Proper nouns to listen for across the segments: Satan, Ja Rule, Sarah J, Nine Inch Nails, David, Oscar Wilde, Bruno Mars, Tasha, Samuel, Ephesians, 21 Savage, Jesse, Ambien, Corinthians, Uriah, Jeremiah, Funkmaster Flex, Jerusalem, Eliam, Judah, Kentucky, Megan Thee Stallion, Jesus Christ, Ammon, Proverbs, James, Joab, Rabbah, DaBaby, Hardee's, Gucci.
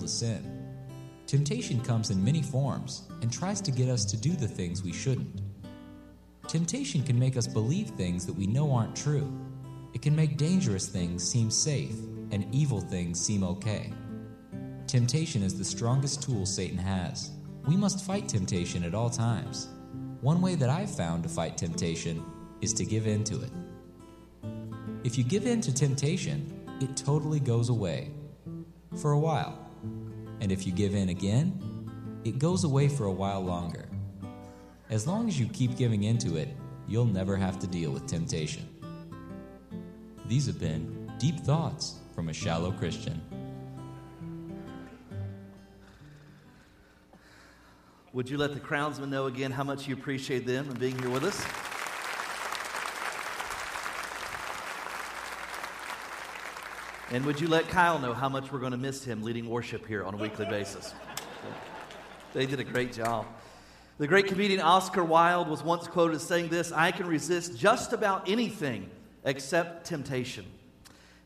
to sin. Temptation comes in many forms and tries to get us to do the things we shouldn't. Temptation can make us believe things that we know aren't true. It can make dangerous things seem safe and evil things seem okay. Temptation is the strongest tool Satan has. We must fight temptation at all times. One way that I've found to fight temptation is to give in to it. If you give in to temptation, it totally goes away for a while. And if you give in again, it goes away for a while longer. As long as you keep giving in to it, you'll never have to deal with temptation. These have been Deep Thoughts from a Shallow Christian. Would you let the crownsmen know again how much you appreciate them and being here with us? And would you let Kyle know how much we're going to miss him leading worship here on a weekly basis? They did a great job. The great comedian Oscar Wilde was once quoted as saying this, "I can resist just about anything except temptation."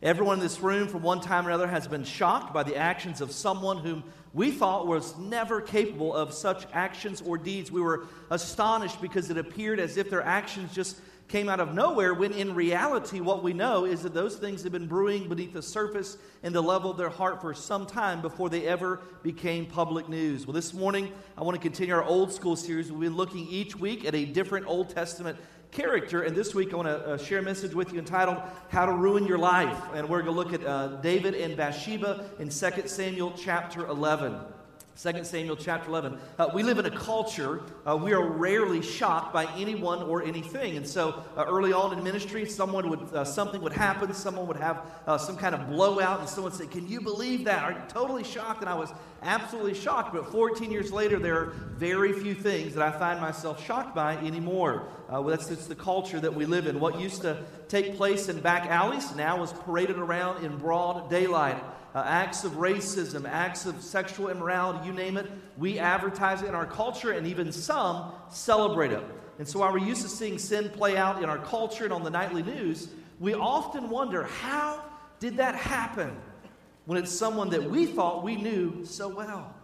Everyone in this room from one time or another has been shocked by the actions of someone whom we thought was never capable of such actions or deeds. We were astonished because it appeared as if their actions just came out of nowhere, when in reality what we know is that those things have been brewing beneath the surface and the level of their heart for some time before they ever became public news. Well, this morning I want to continue our old school series. We've been looking each week at a different Old Testament character, and this week I want to share a message with you entitled How to Ruin Your Life, and we're going to look at David and Bathsheba in 2 Samuel chapter 11. 2 Samuel chapter 11. We live in a culture, we are rarely shocked by anyone or anything. And so early on in ministry, something would happen, someone would have some kind of blowout, and someone would say, "Can you believe that? I'm totally shocked." And I was absolutely shocked. But 14 years later, there are very few things that I find myself shocked by anymore. That's just the culture that we live in. What used to take place in back alleys now is paraded around in broad daylight. Acts of racism, acts of sexual immorality, you name it, we advertise it in our culture, and even some celebrate it. And so while we're used to seeing sin play out in our culture and on the nightly news, we often wonder, how did that happen when it's someone that we thought we knew so well?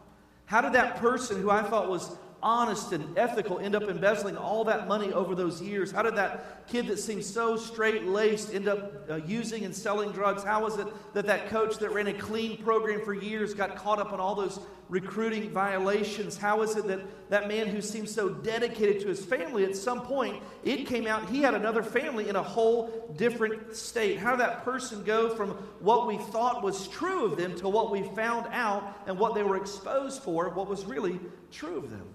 How did that person who I thought was honest and ethical end up embezzling all that money over those years? How did that kid that seemed so straight-laced end up using and selling drugs? How was it that that coach that ran a clean program for years got caught up in all those recruiting violations? How is it that that man who seemed so dedicated to his family, at some point it came out he had another family in a whole different state? How did that person go from what we thought was true of them to what we found out and what they were exposed for, what was really true of them?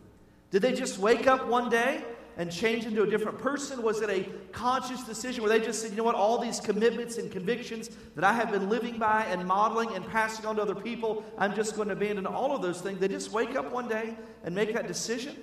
Did they just wake up one day and change into a different person? Was it a conscious decision where they just said, "You know what, all these commitments and convictions that I have been living by and modeling and passing on to other people, I'm just going to abandon all of those things"? They just wake up one day and make that decision?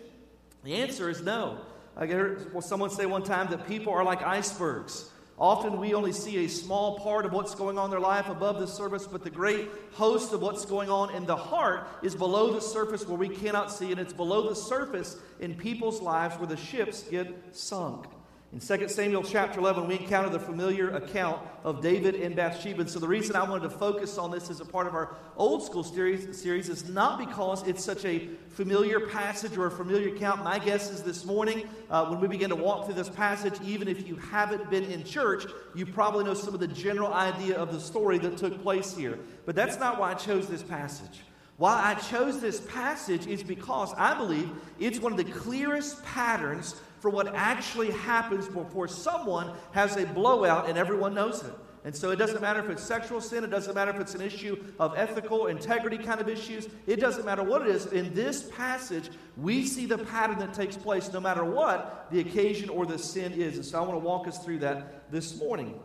The answer is no. I heard someone say one time that people are like icebergs. Often we only see a small part of what's going on in their life above the surface, but the great host of what's going on in the heart is below the surface where we cannot see, and it's below the surface in people's lives where the ships get sunk. In 2 Samuel chapter 11, we encounter the familiar account of David and Bathsheba. And so the reason I wanted to focus on this as a part of our old school series is not because it's such a familiar passage or a familiar account. My guess is this morning, when we begin to walk through this passage, even if you haven't been in church, you probably know some of the general idea of the story that took place here. But that's not why I chose this passage. Why I chose this passage is because I believe it's one of the clearest patterns for what actually happens before someone has a blowout and everyone knows it. And so it doesn't matter if it's sexual sin, it doesn't matter if it's an issue of ethical integrity kind of issues, it doesn't matter what it is. In this passage, we see the pattern that takes place no matter what the occasion or the sin is. And so I want to walk us through that this morning.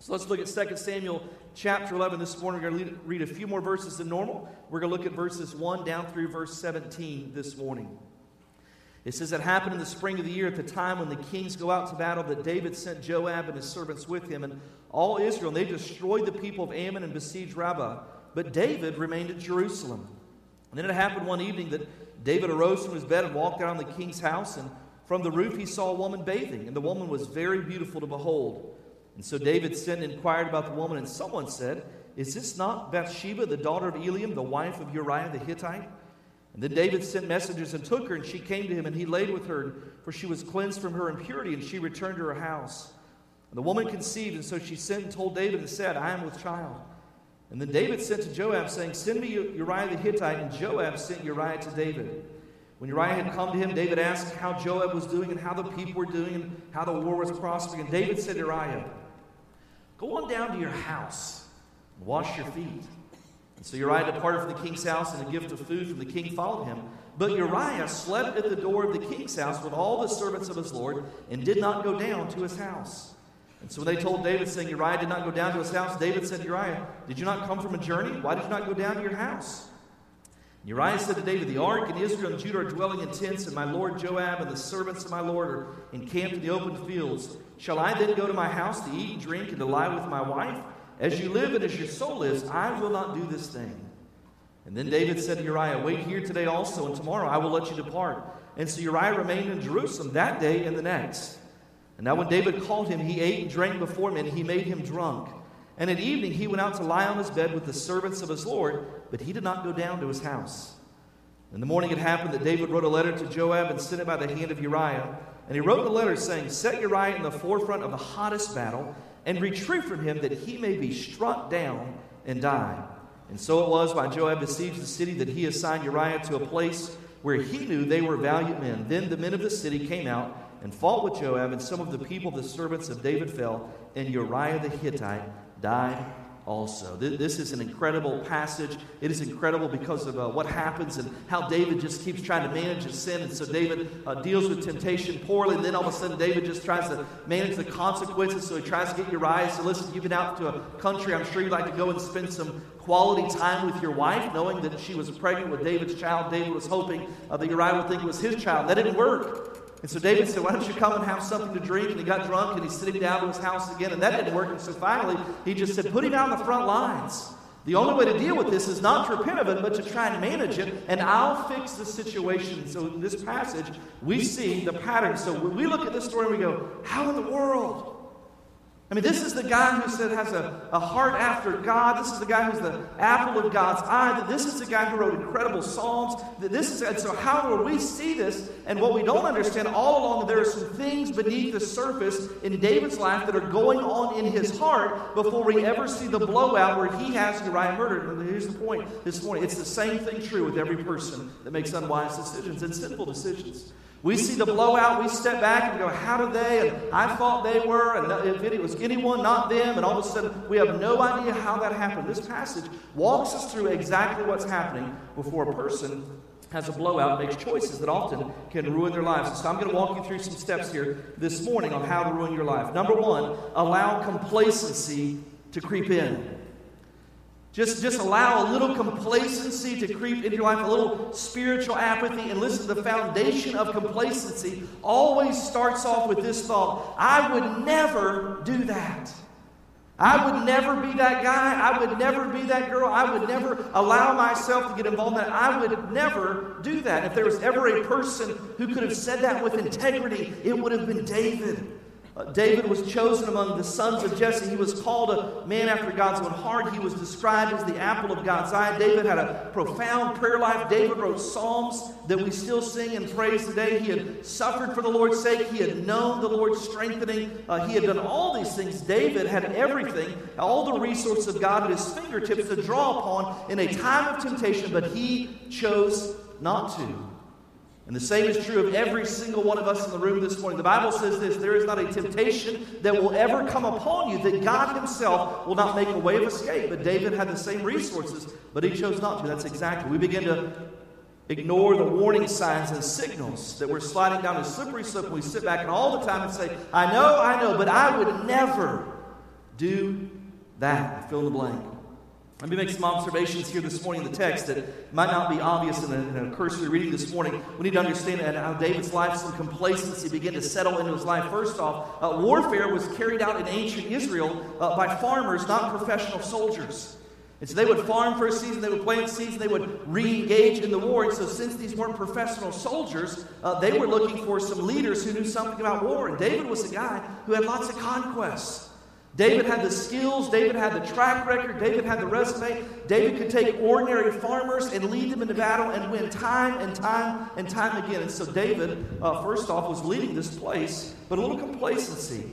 So let's look at 2 Samuel chapter 11 this morning. We're going to read a few more verses than normal. We're going to look at verses 1 down through verse 17 this morning. It says, "It happened in the spring of the year, at the time when the kings go out to battle, that David sent Joab and his servants with him and all Israel, and they destroyed the people of Ammon and besieged Rabbah. But David remained at Jerusalem. And then it happened one evening that David arose from his bed and walked out on the king's house, and from the roof he saw a woman bathing, and the woman was very beautiful to behold. And so David sent and inquired about the woman, and someone said, Is this not Bathsheba, the daughter of Eliam, the wife of Uriah the Hittite? And then David sent messengers and took her, and she came to him, and he laid with her, for she was cleansed from her impurity, and she returned to her house. And the woman conceived, and so she sent and told David and said, I am with child. And then David sent to Joab, saying, Send me Uriah the Hittite. And Joab sent Uriah to David. When Uriah had come to him, David asked how Joab was doing and how the people were doing and how the war was prospering. And David said to Uriah, Go on down to your house and wash your feet. And so Uriah departed from the king's house, and a gift of food from the king followed him. But Uriah slept at the door of the king's house with all the servants of his lord, and did not go down to his house. And so when they told David, saying, Uriah did not go down to his house, David said to Uriah, Did you not come from a journey? Why did you not go down to your house? And Uriah said to David, The ark and Israel and Judah are dwelling in tents, and my lord Joab and the servants of my lord are encamped in the open fields. Shall I then go to my house to eat, drink, and to lie with my wife? As you live and as your soul lives, I will not do this thing. And then David said to Uriah, Wait here today also, and tomorrow I will let you depart. And so Uriah remained in Jerusalem that day and the next. And now when David called him, he ate and drank before him, and he made him drunk. And at evening he went out to lie on his bed with the servants of his lord, but he did not go down to his house. In the morning it happened that David wrote a letter to Joab and sent it by the hand of Uriah. And he wrote the letter saying, Set Uriah in the forefront of the hottest battle, and retreat from him that he may be struck down and die. And so it was while Joab besieged the city that he assigned Uriah to a place where he knew they were valiant men. Then the men of the city came out and fought with Joab, and some of the people, the servants of David, fell, and Uriah the Hittite died also. This is an incredible passage. It is incredible because of what happens and how David just keeps trying to manage his sin. And so David deals with temptation poorly, and then all of a sudden David just tries to manage the consequences. So he tries to get Uriah. So listen, you've been out to a country. I'm sure you'd like to go and spend some quality time with your wife, knowing that she was pregnant with David's child. David was hoping that Uriah would think it was his child. That didn't work. And so David said, why don't you come and have something to drink? And he got drunk, and he's sitting down to his house again, and that didn't work. And so finally, he just said, put him out on the front lines. The only way to deal with this is not to repent of it, but to try and manage it, and I'll fix the situation. So in this passage, we see the pattern. So when we look at this story, we go, how in the world? I mean, this is the guy who said has a heart after God. This is the guy who's the apple of God's eye. This is the guy who wrote incredible psalms. And so how will we see this? And what we don't understand all along, there are some things beneath the surface in David's life that are going on in his heart before we ever see the blowout where he has Uriah murdered. And here's the point this morning. It's the same thing true with every person that makes unwise decisions and sinful decisions. We see the blowout, we step back and go, how did they? And I thought they were, and if it was anyone, not them. And all of a sudden, we have no idea how that happened. This passage walks us through exactly what's happening before a person has a blowout and makes choices that often can ruin their lives. So I'm going to walk you through some steps here this morning on how to ruin your life. Number one, allow complacency to creep in. Just allow a little complacency to creep into your life, a little spiritual apathy. And listen, the foundation of complacency always starts off with this thought, I would never do that. I would never be that guy. I would never be that girl. I would never allow myself to get involved in that. I would never do that. If there was ever a person who could have said that with integrity, it would have been David. David was chosen among the sons of Jesse. He was called a man after God's own heart. He was described as the apple of God's eye. David had a profound prayer life. David wrote psalms that we still sing and praise today. He had suffered for the Lord's sake. He had known the Lord's strengthening. He had done all these things. David had everything, all the resources of God at his fingertips to draw upon in a time of temptation, but he chose not to. And the same is true of every single one of us in the room this morning. The Bible says this, there is not a temptation that will ever come upon you that God himself will not make a way of escape. But David had the same resources, but he chose not to. That's exactly. We begin to ignore the warning signs and signals that we're sliding down a slippery slope. We sit back and all the time and say, I know, but I would never do that. Fill in the blank. Let me make some observations here this morning in the text that might not be obvious in a cursory reading this morning. We need to understand how David's life, some complacency began to settle into his life. First off, warfare was carried out in ancient Israel by farmers, not professional soldiers. And so they would farm for a season, they would plant seeds, they would re-engage in the war. And so since these weren't professional soldiers, they were looking for some leaders who knew something about war. And David was a guy who had lots of conquests. David had the skills, David had the track record, David had the resume. David could take ordinary farmers and lead them into battle and win time and time and time again. And so David, first off, was leading this place, but a little complacency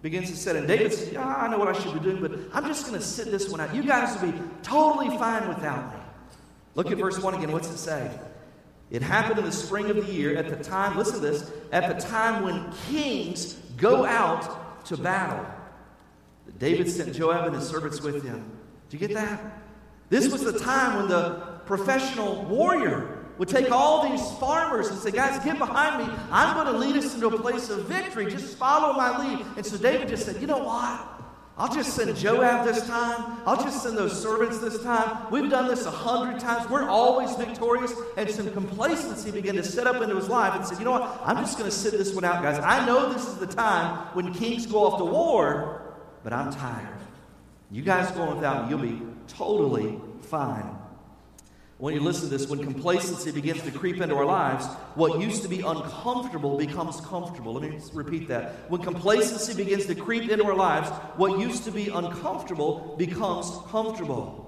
begins to set in. David says, I know what I should be doing, but I'm just going to sit this one out. You guys will be totally fine without me. Look at verse 1 again. What's it say? It happened in the spring of the year at the time, listen to this, at the time when kings go out to battle. David sent Joab and his servants with him. Do you get that? This was the time when the professional warrior would take all these farmers and say, guys, get behind me. I'm going to lead us into a place of victory. Just follow my lead. And so David just said, you know what? I'll just send Joab this time. I'll just send those servants this time. We've done this 100 times. We're always victorious. And some complacency began to set up into his life and said, you know what? I'm just going to sit this one out, guys. I know this is the time when kings go off to war, but I'm tired. You guys going without me, you'll be totally fine. When you listen to this, when complacency begins to creep into our lives, what used to be uncomfortable becomes comfortable. Let me repeat that. When complacency begins to creep into our lives, what used to be uncomfortable becomes comfortable.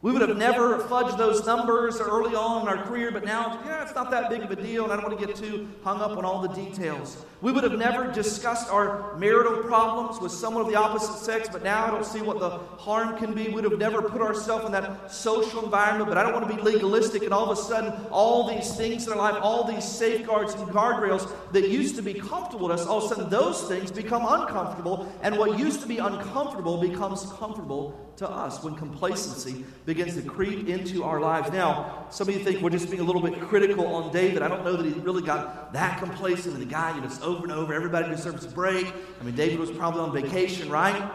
We would have never fudged those numbers early on in our career, but now, it's not that big of a deal, and I don't want to get too hung up on all the details. We would have never discussed our marital problems with someone of the opposite sex, but now I don't see what the harm can be. We would have never put ourselves in that social environment, but I don't want to be legalistic, and all of a sudden, all these things in our life, all these safeguards and guardrails that used to be comfortable to us, all of a sudden those things become uncomfortable, and what used to be uncomfortable becomes comfortable to us when complacency begins to creep into our lives. Now, some of you think we're just being a little bit critical on David. I don't know that he really got that complacent. And the guy, it's over and over. Everybody deserves a break. I mean, David was probably on vacation, right?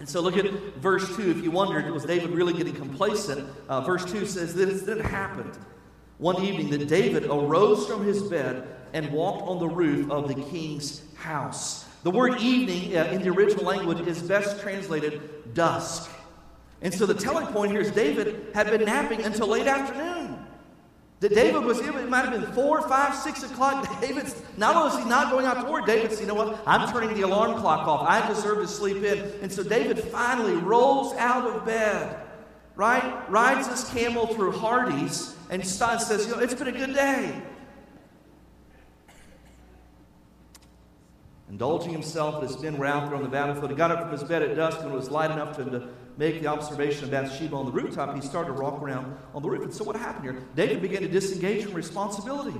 And so look at verse 2. If you wondered, was David really getting complacent? Verse 2 says this. Then it happened one evening that David arose from his bed and walked on the roof of the king's house. The word evening in the original language is best translated dusk. And so the telling point here is David had been napping until late afternoon. That David was, it might have been 4, 5, 6 o'clock. David's, not only is he not going out to war, David's, you know what, I'm turning the alarm clock off. I deserve to sleep in. And so David finally rolls out of bed, right? Rides his camel through Hardee's and says, it's been a good day. Indulging himself as his men were out there on the battlefield. He got up from his bed at dusk when it was light enough for him to make the observation of Bathsheba on the rooftop. He started to walk around on the roof. And so what happened here? David began to disengage from responsibility.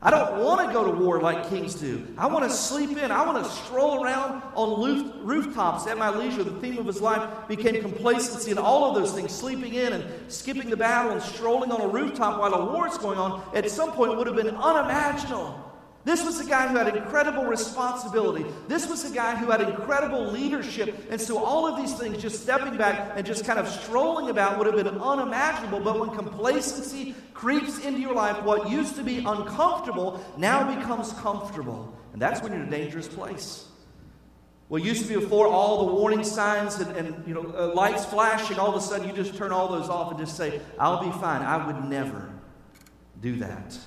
I don't want to go to war like kings do. I want to sleep in. I want to stroll around on rooftops at my leisure. The theme of his life became complacency and all of those things. Sleeping in and skipping the battle and strolling on a rooftop while a war is going on at some point would have been unimaginable. This was a guy who had incredible responsibility. This was a guy who had incredible leadership. And so all of these things, just stepping back and just kind of strolling about would have been unimaginable. But when complacency creeps into your life, what used to be uncomfortable now becomes comfortable. And that's when you're in a dangerous place. What used to be before all the warning signs and lights flashing, all of a sudden you just turn all those off and just say, I'll be fine. I would never do that.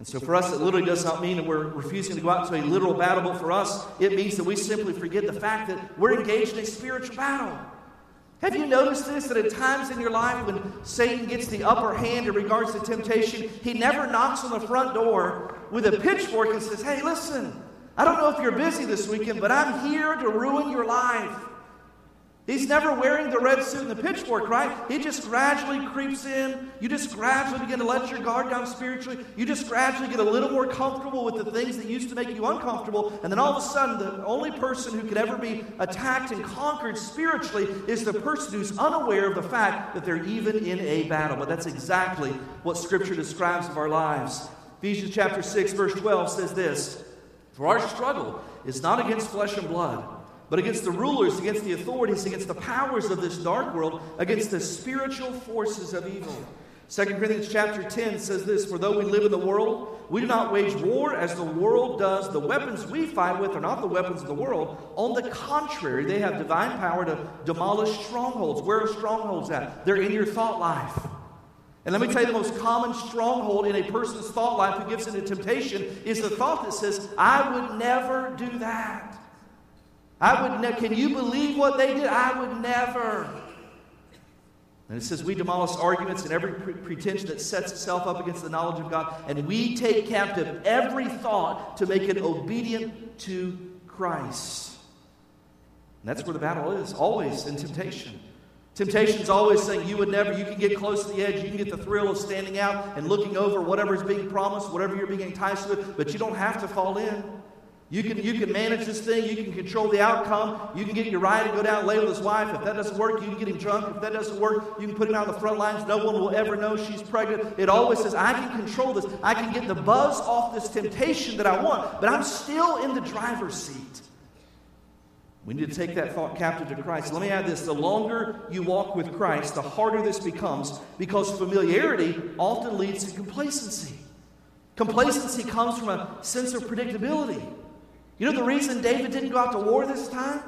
And so for us, it literally does not mean that we're refusing to go out to a literal battle, but for us, it means that we simply forget the fact that we're engaged in a spiritual battle. Have you noticed this, that at times in your life when Satan gets the upper hand in regards to temptation, he never knocks on the front door with a pitchfork and says, hey, listen, I don't know if you're busy this weekend, but I'm here to ruin your life. He's never wearing the red suit and the pitchfork, right? He just gradually creeps in. You just gradually begin to let your guard down spiritually. You just gradually get a little more comfortable with the things that used to make you uncomfortable. And then all of a sudden, the only person who could ever be attacked and conquered spiritually is the person who's unaware of the fact that they're even in a battle. But that's exactly what Scripture describes of our lives. Ephesians chapter 6, verse 12 says this, "For our struggle is not against flesh and blood, but against the rulers, against the authorities, against the powers of this dark world, against the spiritual forces of evil." 2 Corinthians chapter 10 says this, "For though we live in the world, we do not wage war as the world does. The weapons we fight with are not the weapons of the world. On the contrary, they have divine power to demolish strongholds." Where are strongholds at? They're in your thought life. And let me tell you, the most common stronghold in a person's thought life who gives into temptation is the thought that says, I would never do that. Can you believe what they did? I would never. And it says, we demolish arguments and every pretension that sets itself up against the knowledge of God. And we take captive every thought to make it obedient to Christ. And that's where the battle is, always in temptation. Temptation is always saying you can get close to the edge, you can get the thrill of standing out and looking over whatever is being promised, whatever you're being enticed with, but you don't have to fall in. You can manage this thing. You can control the outcome. You can get Uriah to go down and lay with his wife. If that doesn't work, you can get him drunk. If that doesn't work, you can put him out on the front lines. No one will ever know she's pregnant. It always says, I can control this. I can get the buzz off this temptation that I want, but I'm still in the driver's seat. We need to take that thought captive to Christ. Let me add this. The longer you walk with Christ, the harder this becomes because familiarity often leads to complacency. Complacency comes from a sense of predictability. You know the reason David didn't go out to war this time?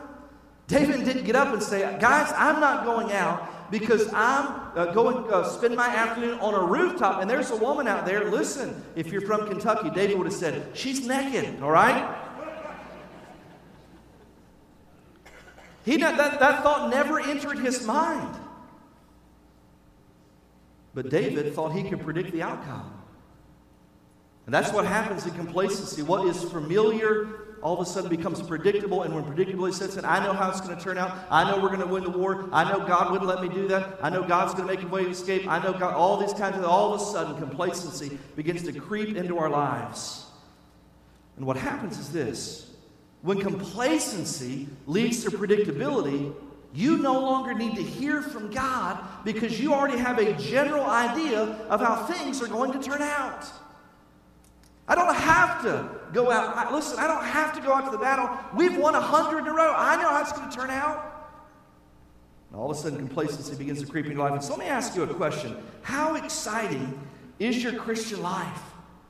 David didn't get up and say, guys, I'm not going out because I'm going to spend my afternoon on a rooftop. And there's a woman out there. Listen, if you're from Kentucky, David would have said, she's naked, all right? That thought never entered his mind. But David thought he could predict the outcome. And that's what happens in complacency. What is familiar all of a sudden becomes predictable, and when predictability sets in, I know how it's going to turn out. I know we're going to win the war. I know God wouldn't let me do that. I know God's going to make a way of escape. I know God, all these kinds of things. All of a sudden, complacency begins to creep into our lives. And what happens is this. When complacency leads to predictability, you no longer need to hear from God because you already have a general idea of how things are going to turn out. I don't have to go out. I don't have to go out to the battle. We've won 100 in a row. I know how it's going to turn out. And all of a sudden, complacency begins to creep in your life. And so let me ask you a question. How exciting is your Christian life?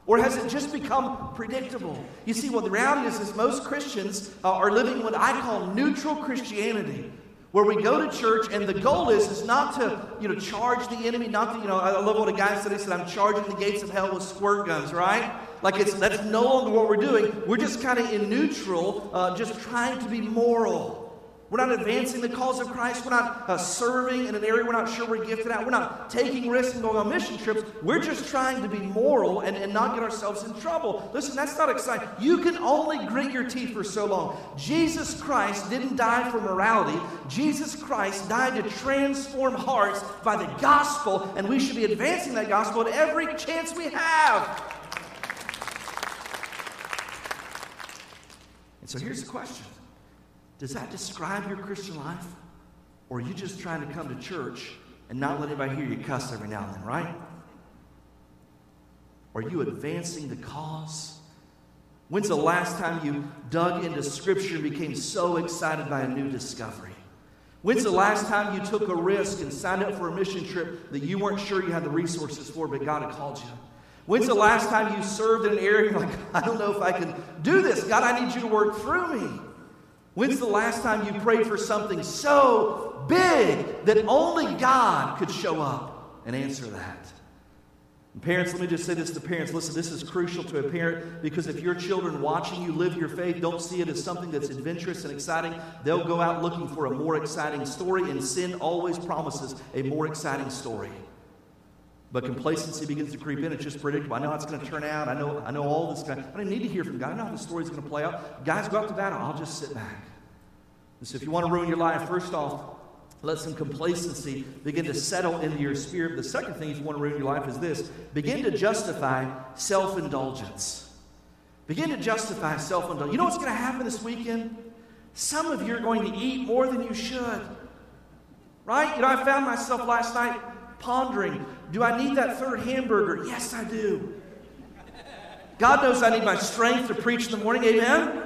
Or has it just become predictable? You see, what the reality is most Christians are living what I call neutral Christianity, where we go to church and the goal is not to, charge the enemy, I love what a guy said. He said, I'm charging the gates of hell with squirt guns, right? That's no longer what we're doing. We're just kind of in neutral, just trying to be moral. We're not advancing the cause of Christ. We're not serving in an area we're not sure we're gifted at. We're not taking risks and going on mission trips. We're just trying to be moral and not get ourselves in trouble. Listen, that's not exciting. You can only grit your teeth for so long. Jesus Christ didn't die for morality. Jesus Christ died to transform hearts by the gospel, and we should be advancing that gospel at every chance we have. And so here's the question. Does that describe your Christian life? Or are you just trying to come to church and not let anybody hear you cuss every now and then, right? Are you advancing the cause? When's the last time you dug into Scripture and became so excited by a new discovery? When's the last time you took a risk and signed up for a mission trip that you weren't sure you had the resources for, but God had called you? When's the last time you served in an area you're like, I don't know if I can do this. God, I need you to work through me. When's the last time you prayed for something so big that only God could show up and answer that? And parents, let me just say this to parents. Listen, this is crucial to a parent because if your children watching you live your faith don't see it as something that's adventurous and exciting, they'll go out looking for a more exciting story, and sin always promises a more exciting story. But complacency begins to creep in. It's just predictable. I know how it's going to turn out. I know all this kind of, I don't need to hear from God. I know how the story's going to play out. Guys, go out to battle. I'll just sit back. And so if you want to ruin your life, first off, let some complacency begin to settle into your spirit. The second thing, if you want to ruin your life, is this. Begin to justify self-indulgence. Begin to justify self-indulgence. You know what's going to happen this weekend? Some of you are going to eat more than you should. Right? I found myself last night pondering, do I need that third hamburger? Yes, I do. God knows I need my strength to preach in the morning. Amen?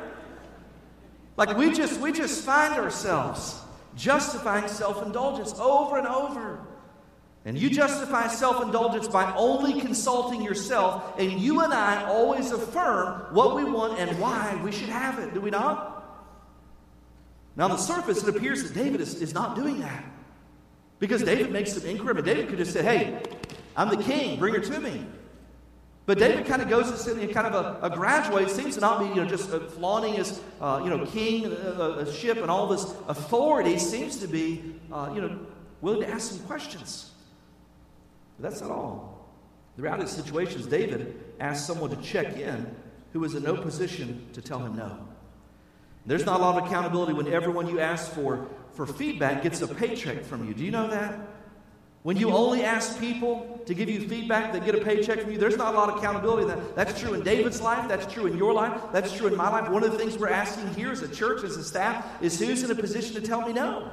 We just find ourselves justifying self-indulgence over and over. And you justify self-indulgence by only consulting yourself, and you and I always affirm what we want and why we should have it. Do we not? Now, on the surface, it appears that David is not doing that. Because David makes some inquiry, but David could just say, hey, I'm the king, bring her to me. But David kind of goes this in kind of a gradual way. It seems to not be just flaunting his king, ship, and all this authority. Seems to be willing to ask some questions. But that's not all. Throughout his situations, David asked someone to check in who was in no position to tell him no. There's not a lot of accountability when everyone you ask for feedback gets a paycheck from you. Do you know that? When you only ask people to give you feedback that get a paycheck from you, there's not a lot of accountability. That's true in David's life. That's true in your life. That's true in my life. One of the things we're asking here as a church, as a staff, is who's in a position to tell me no.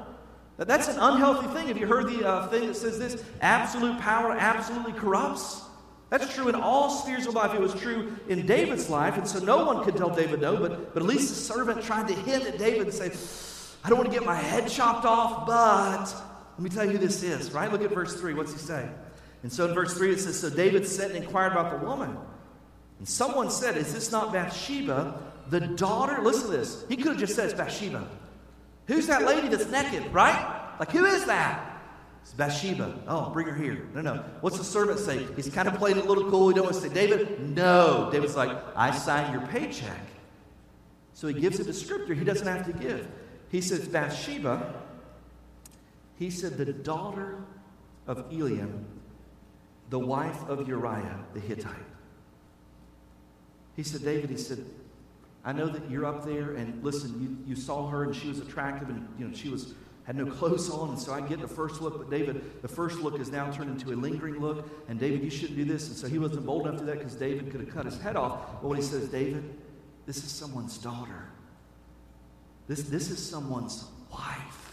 That's an unhealthy thing. Have you heard the thing that says this? Absolute power absolutely corrupts. That's true in all spheres of life. It was true in David's life, and so no one could tell David no, but at least the servant tried to hint at David and say, I don't want to get my head chopped off, but let me tell you who this is, right? Look at verse 3. What's he say? And so in verse 3 it says, so David sent and inquired about the woman. And someone said, is this not Bathsheba, the daughter? Listen to this. He could have just said it's Bathsheba. Who's that lady that's naked, right? Like, who is that? It's Bathsheba. Oh, bring her here. No. What's the servant say? He's kind of playing a little cool. He don't want to say, David, no. David's like, I signed your paycheck. So he gives a descriptor he doesn't have to give. He says, Bathsheba. He said, the daughter of Eliam, the wife of Uriah the Hittite. He said, David, I know that you're up there, and listen, you saw her, and she was attractive, and she had no clothes on, and so I get the first look. But David, the first look is now turned into a lingering look, and David, you shouldn't do this. And so he wasn't bold enough to do that because David could have cut his head off. But when he says, David, this is someone's daughter. This is someone's wife.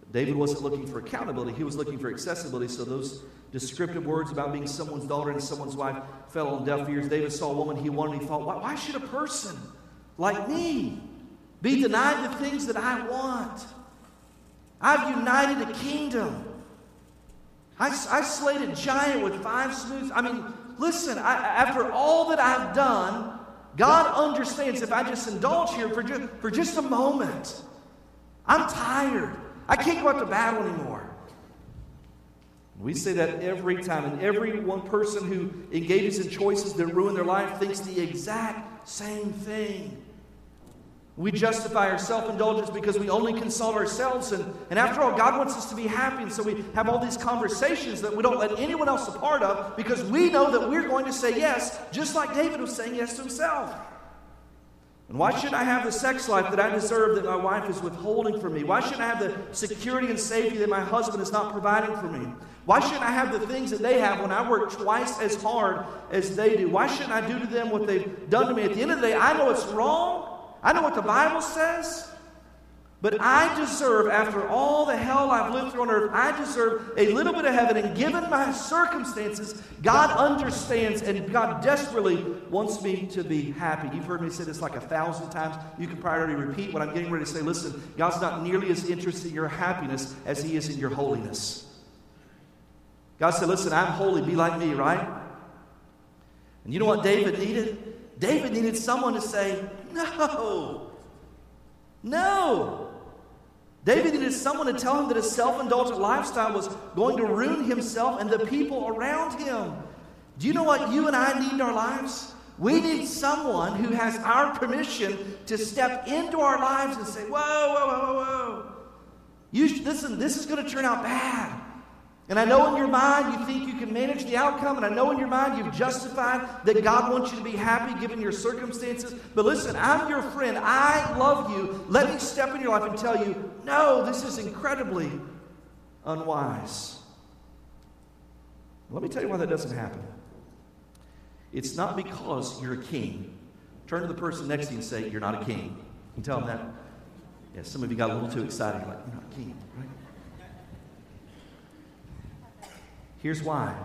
But David wasn't looking for accountability. He was looking for accessibility. So those descriptive words about being someone's daughter and someone's wife fell on deaf ears. David saw a woman he wanted. He thought, why should a person like me be denied the things that I want? I've united a kingdom. I slayed a giant with 5 smooths. I mean, listen, after all that I've done, God understands if I just indulge here for just a moment. I'm tired. I can't go out to battle anymore. We say that every time, and every one person who engages in choices that ruin their life thinks the exact same thing. We justify our self-indulgence because we only consult ourselves. And after all, God wants us to be happy. And so we have all these conversations that we don't let anyone else a part of because we know that we're going to say yes, just like David was saying yes to himself. And why should I have the sex life that I deserve that my wife is withholding from me? Why should I have the security and safety that my husband is not providing for me? Why shouldn't I have the things that they have when I work twice as hard as they do? Why shouldn't I do to them what they've done to me? At the end of the day, I know it's wrong. I know what the Bible says, but I deserve, after all the hell I've lived through on earth, I deserve a little bit of heaven. And given my circumstances, God understands, and God desperately wants me to be happy. You've heard me say this like 1,000 times. You can probably already repeat what I'm getting ready to say. Listen, God's not nearly as interested in your happiness as He is in your holiness. God said, listen, I'm holy. Be like me, right? And you know what David needed? David needed someone to say, no. David needed someone to tell him that his self-indulgent lifestyle was going to ruin himself and the people around him. Do you know what you and I need in our lives? We need someone who has our permission to step into our lives and say, whoa. Listen, this is going to turn out bad. And I know in your mind you think you can manage the outcome, and I know in your mind you've justified that God wants you to be happy given your circumstances. But listen, I'm your friend. I love you. Let me step in your life and tell you, no, this is incredibly unwise. Let me tell you why that doesn't happen. It's not because you're a king. Turn to the person next to you and say, you're not a king. You can tell them that. Yeah, some of you got a little too excited. You're like, you're not a king, right? Here's why.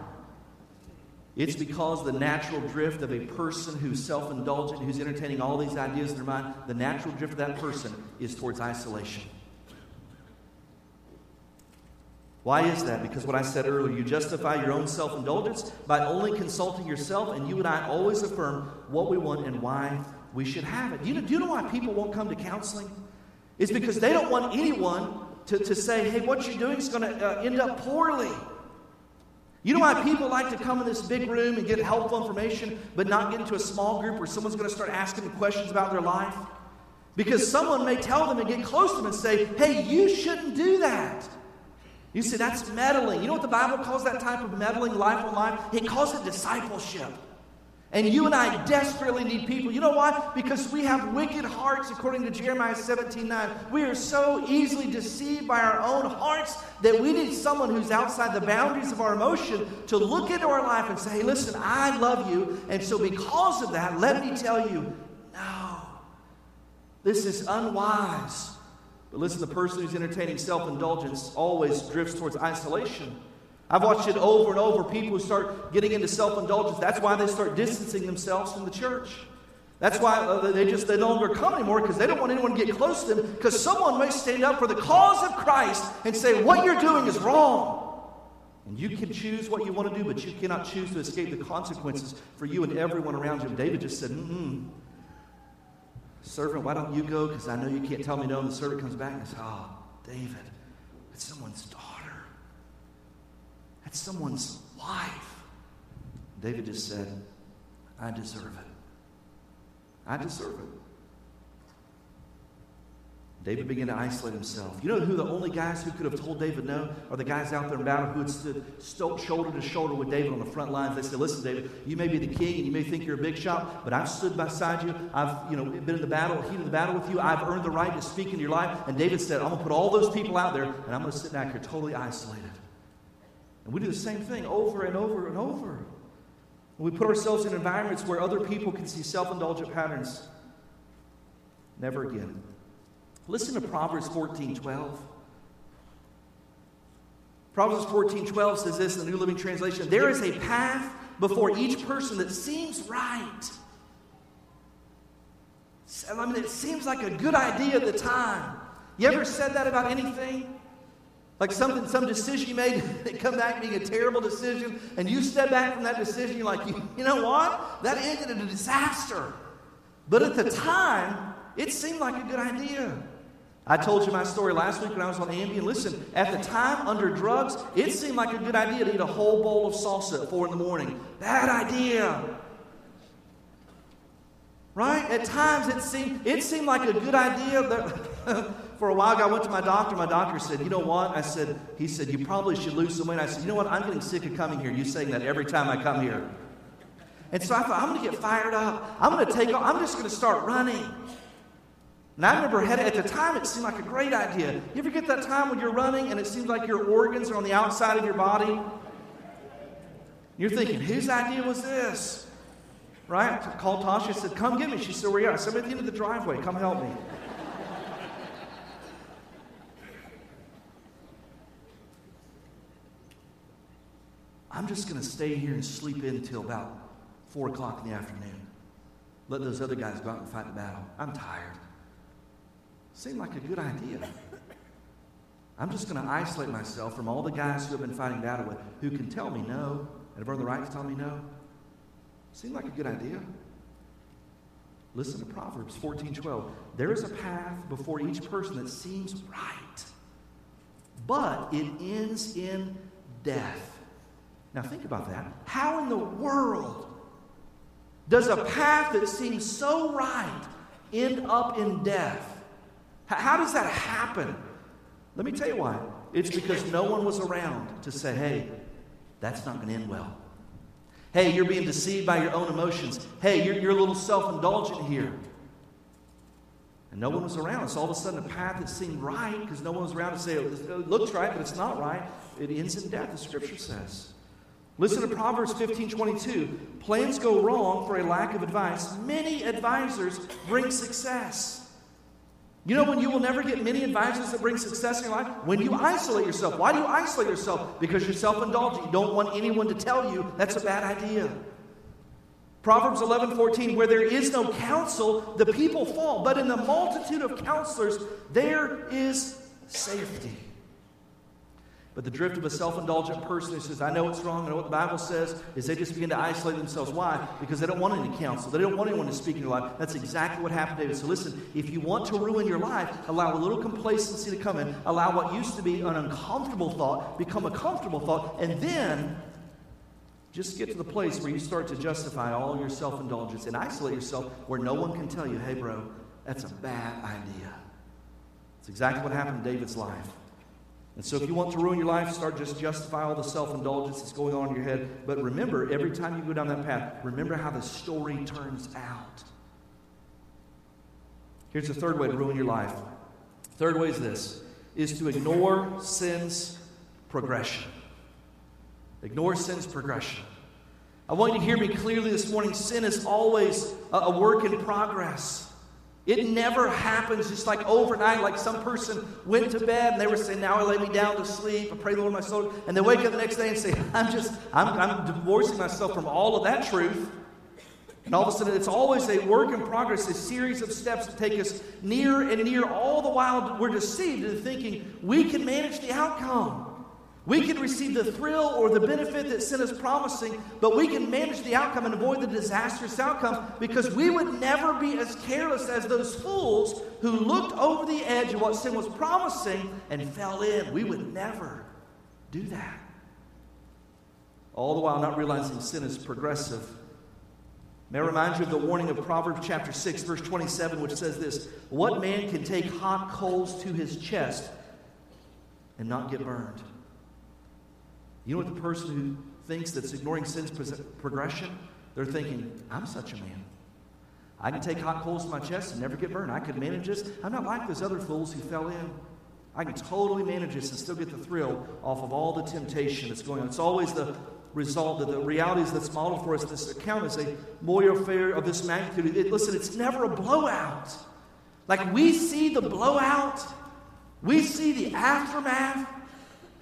It's because the natural drift of a person who's self-indulgent, who's entertaining all these ideas in their mind, the natural drift of that person is towards isolation. Why is that? Because what I said earlier, you justify your own self-indulgence by only consulting yourself, and you and I always affirm what we want and why we should have it. Do you know why people won't come to counseling? It's because they don't want anyone to say, hey, what you're doing is going to end up poorly. You know why people like to come in this big room and get helpful information but not get into a small group where someone's going to start asking them questions about their life? Because someone may tell them and get close to them and say, hey, you shouldn't do that. You see, that's meddling. You know what the Bible calls that type of meddling, life on life? It calls it discipleship. And you and I desperately need people. You know why? Because we have wicked hearts, according to Jeremiah 17:9. We are so easily deceived by our own hearts that we need someone who's outside the boundaries of our emotion to look into our life and say, hey, listen, I love you. And so because of that, let me tell you, no, this is unwise. But listen, the person who's entertaining self-indulgence always drifts towards isolation. I've watched it over and over. People who start getting into self-indulgence, that's why they start distancing themselves from the church. That's why they no longer come anymore, because they don't want anyone to get close to them, because someone may stand up for the cause of Christ and say, what you're doing is wrong. And you can choose what you want to do, but you cannot choose to escape the consequences for you and everyone around you. And David just said, servant, why don't you go? Because I know you can't tell me no. And the servant comes back and says, oh, David, it's someone's daughter. That's someone's wife. David just said, I deserve it. I deserve it. David began to isolate himself. You know who the only guys who could have told David no are the guys out there in battle who had stood shoulder to shoulder with David on the front lines. They said, listen, David, you may be the king and you may think you're a big shot, but I've stood beside you. I've been in the battle, heated the battle with you. I've earned the right to speak in your life. And David said, I'm going to put all those people out there and I'm going to sit back here totally isolated. And we do the same thing over and over and over. We put ourselves in environments where other people can see self-indulgent patterns. Never again. Listen to Proverbs 14:12. Proverbs 14:12 says this in the New Living Translation. There is a path before each person that seems right. I mean, it seems like a good idea at the time. You ever said that about anything? Like some decision you made that come back being a terrible decision, and you step back from that decision, you're like, you know what? That ended in a disaster. But at the time, it seemed like a good idea. I told you my story last week when I was on Ambien. Listen, at the time, under drugs, it seemed like a good idea to eat a whole bowl of salsa at 4 a.m. Bad idea. Right? At times, it seemed like a good idea that... For a while, I went to my doctor. My doctor said, you know what? He said, you probably should lose some weight. I said, you know what? I'm getting sick of coming here. You're saying that every time I come here. And so I thought, I'm going to get fired up. I'm going to take off. I'm just going to start running. And I remember at the time, it seemed like a great idea. You ever get that time when you're running and it seems like your organs are on the outside of your body? You're thinking, whose idea was this? Right? I called Tasha. I said, come get me. She said, where you are? I said, I'm at the end of the driveway. Come help me. I'm just going to stay here and sleep in until about 4 o'clock in the afternoon. Let those other guys go out and fight the battle. I'm tired. Seemed like a good idea. I'm just going to isolate myself from all the guys who have been fighting battle with, who can tell me no and have earned the right to tell me no. Seemed like a good idea. Listen to Proverbs 14:12. There is a path before each person that seems right, but it ends in death. Now think about that. How in the world does a path that seems so right end up in death? How does that happen? Let me tell you why. It's because no one was around to say, hey, that's not going to end well. Hey, you're being deceived by your own emotions. Hey, you're a little self-indulgent here. And no one was around. So all of a sudden, a path that seemed right, because no one was around to say, it looks right, but it's not right. It ends in death, the Scripture says. Listen to Proverbs 15:22. Plans go wrong for a lack of advice. Many advisors bring success. You know when you will never get many advisors that bring success in your life? When you isolate yourself. Why do you isolate yourself? Because you're self-indulgent. You don't want anyone to tell you that's a bad idea. Proverbs 11:14. Where there is no counsel, the people fall. But in the multitude of counselors, there is safety. But the drift of a self-indulgent person who says, I know it's wrong, I know what the Bible says, is they just begin to isolate themselves. Why? Because they don't want any counsel. They don't want anyone to speak in your life. That's exactly what happened to David. So listen, if you want to ruin your life, allow a little complacency to come in. Allow what used to be an uncomfortable thought become a comfortable thought. And then Just get to the place where you start to justify all your self-indulgence and isolate yourself where no one can tell you, hey, bro, that's a bad idea. It's exactly what happened in David's life. And so if you want to ruin your life, start just justify all the self-indulgence that's going on in your head. But remember, every time you go down that path, remember how the story turns out. Here's the third way to ruin your life. Third way is this, is to ignore sin's progression. Ignore sin's progression. I want you to hear me clearly this morning. Sin is always a work in progress. It never happens just like overnight, like some person went to bed and they were saying, now I lay me down to sleep, I pray the Lord my soul, and they wake up the next day and say, I'm divorcing myself from all of that truth. And all of a sudden, it's always a work in progress, a series of steps that take us near and near. All the while, we're deceived into thinking we can manage the outcome. We can receive the thrill or the benefit that sin is promising, but we can manage the outcome and avoid the disastrous outcome because we would never be as careless as those fools who looked over the edge of what sin was promising and fell in. We would never do that. All the while not realizing sin is progressive. May I remind you of the warning of Proverbs chapter 6, verse 27, which says this, what man can take hot coals to his chest and not get burned? You know what the person who thinks that's ignoring sin's progression, they're thinking, I'm such a man. I can take hot coals to my chest and never get burned. I could manage this. I'm not like those other fools who fell in. I can totally manage this and still get the thrill off of all the temptation that's going on. It's always the result that the realities that's modeled for us in this account is a warfare of this magnitude. Listen, it's never a blowout. Like we see the blowout, we see the aftermath,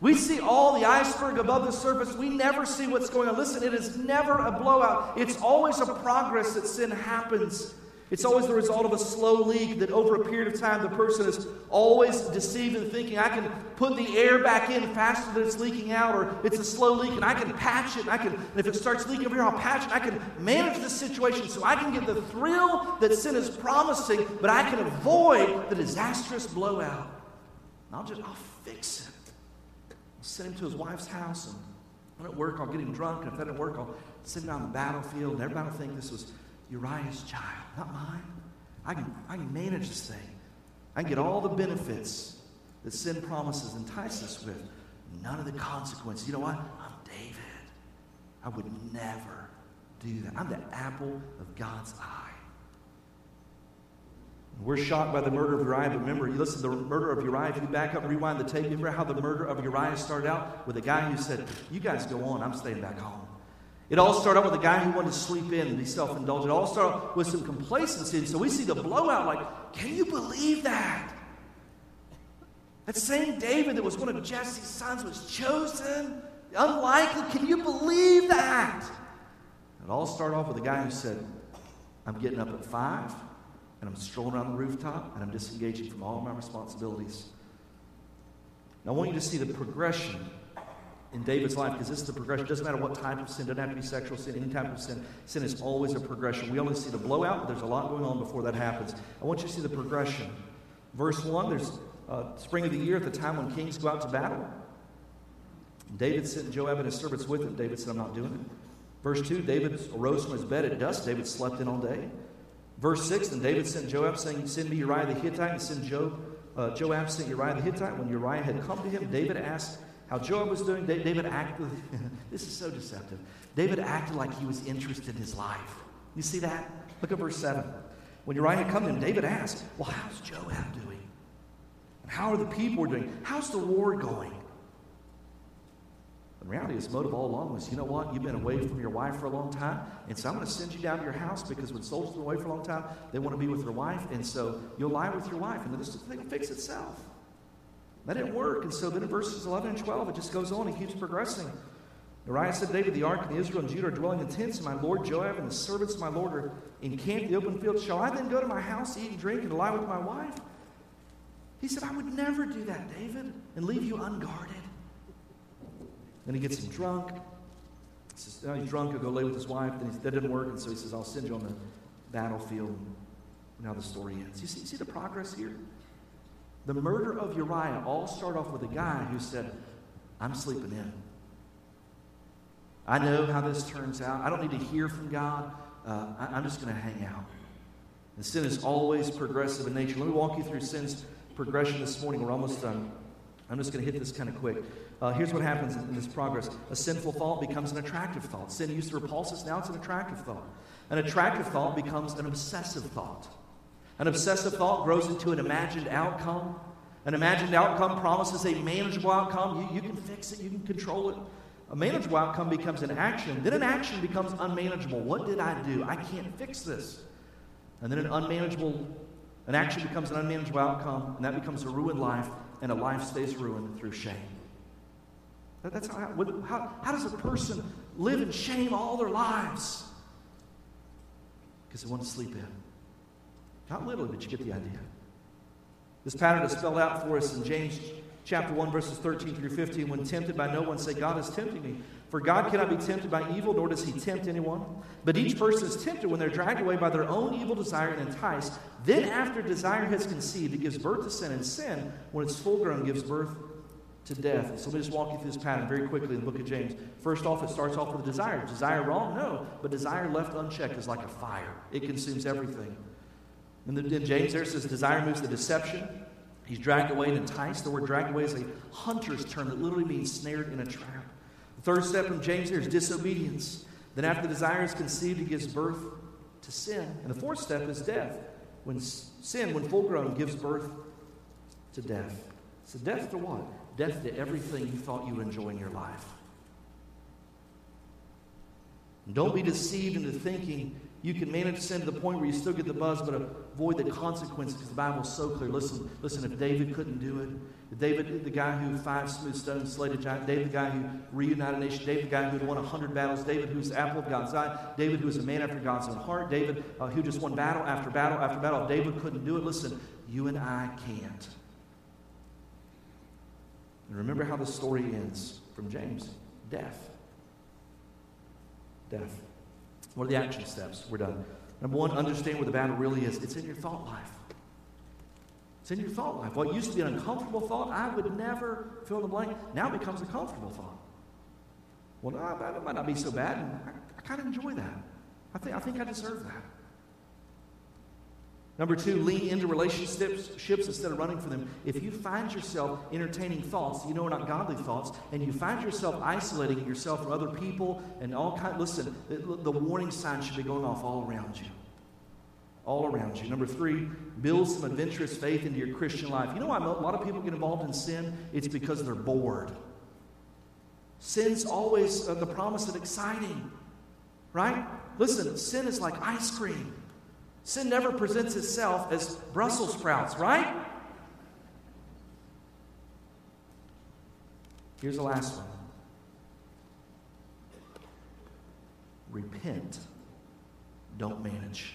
we see all the iceberg above the surface. We never see what's going on. Listen, it is never a blowout. It's always a progress that sin happens. It's always the result of a slow leak that over a period of time the person is always deceived in thinking, I can put the air back in faster than it's leaking out, or it's a slow leak and I can patch it. And if it starts leaking over here, I'll patch it. I can manage the situation so I can get the thrill that sin is promising, but I can avoid the disastrous blowout. And I'll fix it. I'll send him to his wife's house, and if that didn't work, I'll get him drunk, and if that didn't work, I'll send him out on the battlefield, and everybody will think this was Uriah's child, not mine. I can manage this thing. I can get all the benefits that sin promises and entices us with. None of the consequences. You know what? I'm David. I would never do that. I'm the apple of God's eye. We're shocked by the murder of Uriah, but remember, you listen to the murder of Uriah. If you back up and rewind the tape, remember how the murder of Uriah started out with a guy who said, you guys go on, I'm staying back home. It all started out with a guy who wanted to sleep in and be self-indulgent. It all started out with some complacency. And so we see the blowout like, can you believe that? That same David that was one of Jesse's sons was chosen. Unlikely. Can you believe that? It all started off with a guy who said, I'm getting up at 5, and I'm strolling around the rooftop, and I'm disengaging from all my responsibilities. And I want you to see the progression in David's life, because this is the progression. It doesn't matter what type of sin. It doesn't have to be sexual sin, any type of sin. Sin is always a progression. We only see the blowout, but there's a lot going on before that happens. I want you to see the progression. Verse 1, there's spring of the year at the time when kings go out to battle. David sent Joab and his servants with him. David said, I'm not doing it. Verse 2, David arose from his bed at dusk. David slept in all day. Verse 6, and David sent Joab, saying, send me Uriah the Hittite, and send Joab sent Uriah the Hittite. When Uriah had come to him, David asked how Joab was doing. David acted, this is so deceptive. David acted like he was interested in his life. You see that? Look at verse 7. When Uriah had come to him, David asked, well, how's Joab doing? And how are the people doing? How's the war going? In reality, his motive all along was, you know what? You've been away from your wife for a long time, and so I'm going to send you down to your house because when souls have been away for a long time, they want to be with their wife, and so you'll lie with your wife, and then this thing will fix itself. That didn't work. And so then in verses 11 and 12, it just goes on. It keeps progressing. Uriah said, David, the ark and Israel and Judah are dwelling in tents, and my lord Joab and the servants of my lord are encamped in the open field. Shall I then go to my house, eat and drink, and lie with my wife? He said, I would never do that, David, and leave you unguarded. Then he gets him drunk. He says, now he's drunk, he'll go lay with his wife. Then that didn't work. And so he says, I'll send you on the battlefield. Now the story ends. You see the progress here? The murder of Uriah all started off with a guy who said, I'm sleeping in. I know how this turns out. I don't need to hear from God. I'm just going to hang out. And sin is always progressive in nature. Let me walk you through sin's progression this morning. We're almost done. I'm just going to hit this kind of quick. Here's what happens in this progress. A sinful thought becomes an attractive thought. Sin used to repulse us. Now it's an attractive thought. An attractive thought becomes an obsessive thought. An obsessive thought grows into an imagined outcome. An imagined outcome promises a manageable outcome. You can fix it. You can control it. A manageable outcome becomes an action. Then an action becomes unmanageable. What did I do? I can't fix this. And then an action becomes an unmanageable outcome, and that becomes a ruined life, and a life stays ruined through shame. That's how does a person live in shame all their lives? Because they want to sleep in. Not literally, but you get the idea. This pattern is spelled out for us in James chapter 1, verses 13 through 15. When tempted by no one, say, God is tempting me. For God cannot be tempted by evil, nor does he tempt anyone. But each person is tempted when they're dragged away by their own evil desire and enticed. Then after desire has conceived, it gives birth to sin. And sin, when it's full grown, gives birth to death. So let me just walk you through this pattern very quickly in the book of James. First off, it starts off with a desire. Desire wrong? No. But desire left unchecked is like a fire. It consumes everything. And then James there says desire moves to deception. He's dragged away and enticed. The word dragged away is a hunter's term that literally means snared in a trap. The third step in James here is disobedience. Then after desire is conceived, it gives birth to sin. And the fourth step is death. When sin, when full grown, gives birth to death. So death to what? Death to everything you thought you were enjoying your life. And don't be deceived into thinking you can manage sin to the point where you still get the buzz, but avoid the consequences, because the Bible is so clear. Listen, if David couldn't do it, David, the guy who 5 smooth stones slayed a giant, David, the guy who reunited a nation, David, the guy who had won 100 battles, David, who's the apple of God's eye, David, who is a man after God's own heart, David, who just won battle after battle after battle. If David couldn't do it, listen, you and I can't. And remember how the story ends from James. Death. Death. What are the action steps? We're done. Number one, understand where the battle really is. It's in your thought life. It's in your thought life. What used to be an uncomfortable thought, I would never fill in the blank, now becomes a comfortable thought. Well, no, it might not be so bad. And I kind of enjoy that. I think I deserve that. Number two, lean into relationships instead of running from them. If you find yourself entertaining thoughts you know are not godly thoughts, and you find yourself isolating yourself from other people and all kinds, listen, the warning signs should be going off all around you. All around you. Number three, build some adventurous faith into your Christian life. You know why a lot of people get involved in sin? It's because they're bored. Sin's always the promise of exciting, right? Listen, sin is like ice cream. Sin never presents itself as Brussels sprouts, right? Here's the last one. Repent. Don't manage.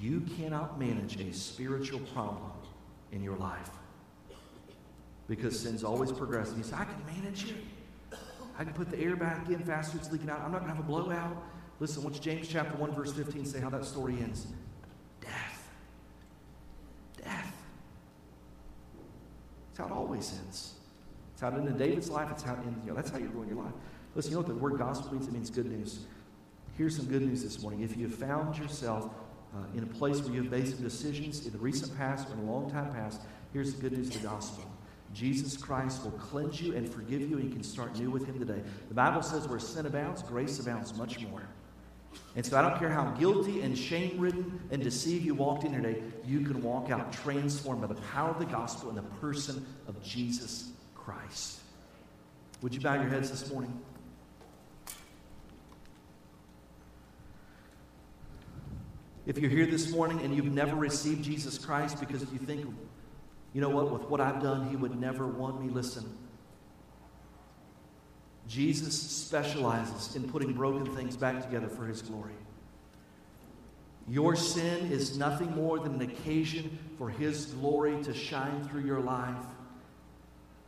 You cannot manage a spiritual problem in your life because sin's always progressing. You say, I can manage it. I can put the air back in faster. It's leaking out. I'm not going to have a blowout. Listen, what's James chapter 1, verse 15 say how that story ends? Death. Death. That's how it always ends. It's how it ended in David's life. It's how it ended. That's how you ruin your life. Listen, you know what the word gospel means? It means good news. Here's some good news this morning. If you have found yourself in a place where you have made some decisions in the recent past or in a long time past, here's the good news of the gospel. Jesus Christ will cleanse you and forgive you, and you can start new with him today. The Bible says where sin abounds, grace abounds much more. And so I don't care how guilty and shame-ridden and deceived you walked in today, you can walk out transformed by the power of the gospel and the person of Jesus Christ. Would you bow your heads this morning? If you're here this morning and you've never received Jesus Christ because you think, you know what, with what I've done, he would never want me. Listen, Jesus specializes in putting broken things back together for his glory. Your sin is nothing more than an occasion for his glory to shine through your life.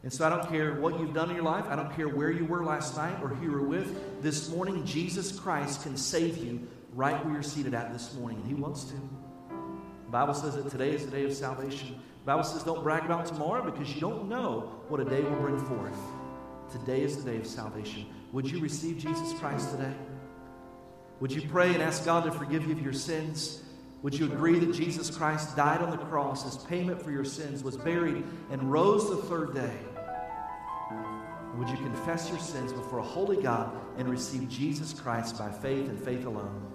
And so I don't care what you've done in your life. I don't care where you were last night or who you were with. This morning, Jesus Christ can save you right where you're seated at this morning. And he wants to. The Bible says that today is the day of salvation. The Bible says don't brag about tomorrow because you don't know what a day will bring forth. Today is the day of salvation. Would you receive Jesus Christ today? Would you pray and ask God to forgive you of your sins? Would you agree that Jesus Christ died on the cross as payment for your sins, was buried, and rose the third day? Would you confess your sins before a holy God and receive Jesus Christ by faith and faith alone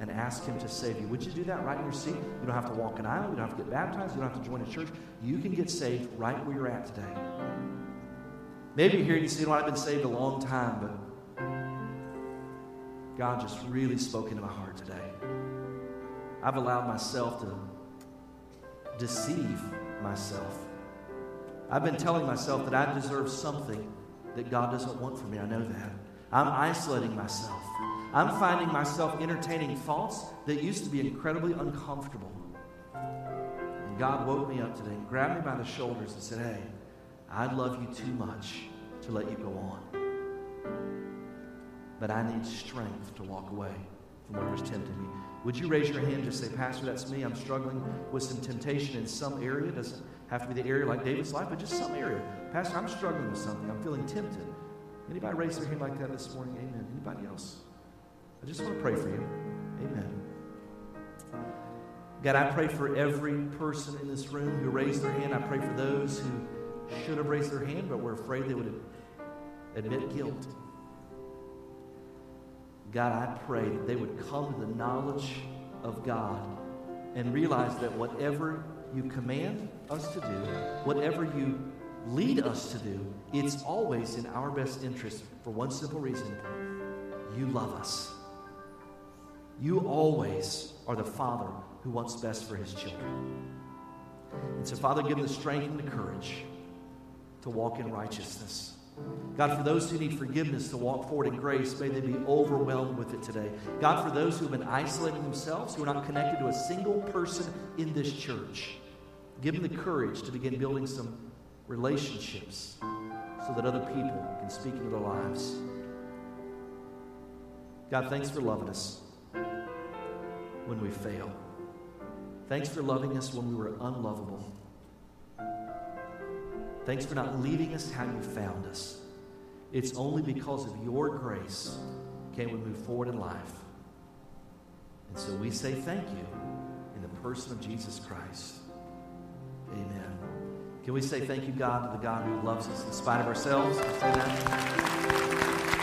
and ask Him to save you? Would you do that right in your seat? You don't have to walk an aisle. You don't have to get baptized. You don't have to join a church. You can get saved right where you're at today. Maybe you're here and you say, I've been saved a long time, but God just really spoke into my heart today. I've allowed myself to deceive myself. I've been telling myself that I deserve something that God doesn't want from me. I know that. I'm isolating myself. I'm finding myself entertaining thoughts that used to be incredibly uncomfortable. And God woke me up today and grabbed me by the shoulders and said, hey, I love you too much to let you go on. But I need strength to walk away from whatever's tempting me. Would you raise your hand and just say, Pastor, that's me. I'm struggling with some temptation in some area. It doesn't have to be the area like David's life, but just some area. Pastor, I'm struggling with something. I'm feeling tempted. Anybody raise their hand like that this morning? Amen. Anybody else? I just want to pray for you. Amen. God, I pray for every person in this room who raised their hand. I pray for those who should have raised their hand, but were afraid they would admit guilt. God, I pray that they would come to the knowledge of God and realize that whatever you command us to do, whatever you lead us to do, it's always in our best interest for one simple reason. You love us. You always are the Father who wants best for His children. And so, Father, give them the strength and the courage to walk in righteousness. God, for those who need forgiveness to walk forward in grace, may they be overwhelmed with it today. God, for those who have been isolating themselves, who are not connected to a single person in this church, give them the courage to begin building some relationships so that other people can speak into their lives. God, thanks for loving us when we fail. Thanks for loving us when we were unlovable. Thanks for not leaving us how you found us. It's only because of your grace can we move forward in life. And so we say thank you in the person of Jesus Christ. Amen. Can we say thank you, God, to the God who loves us in spite of ourselves? Say that.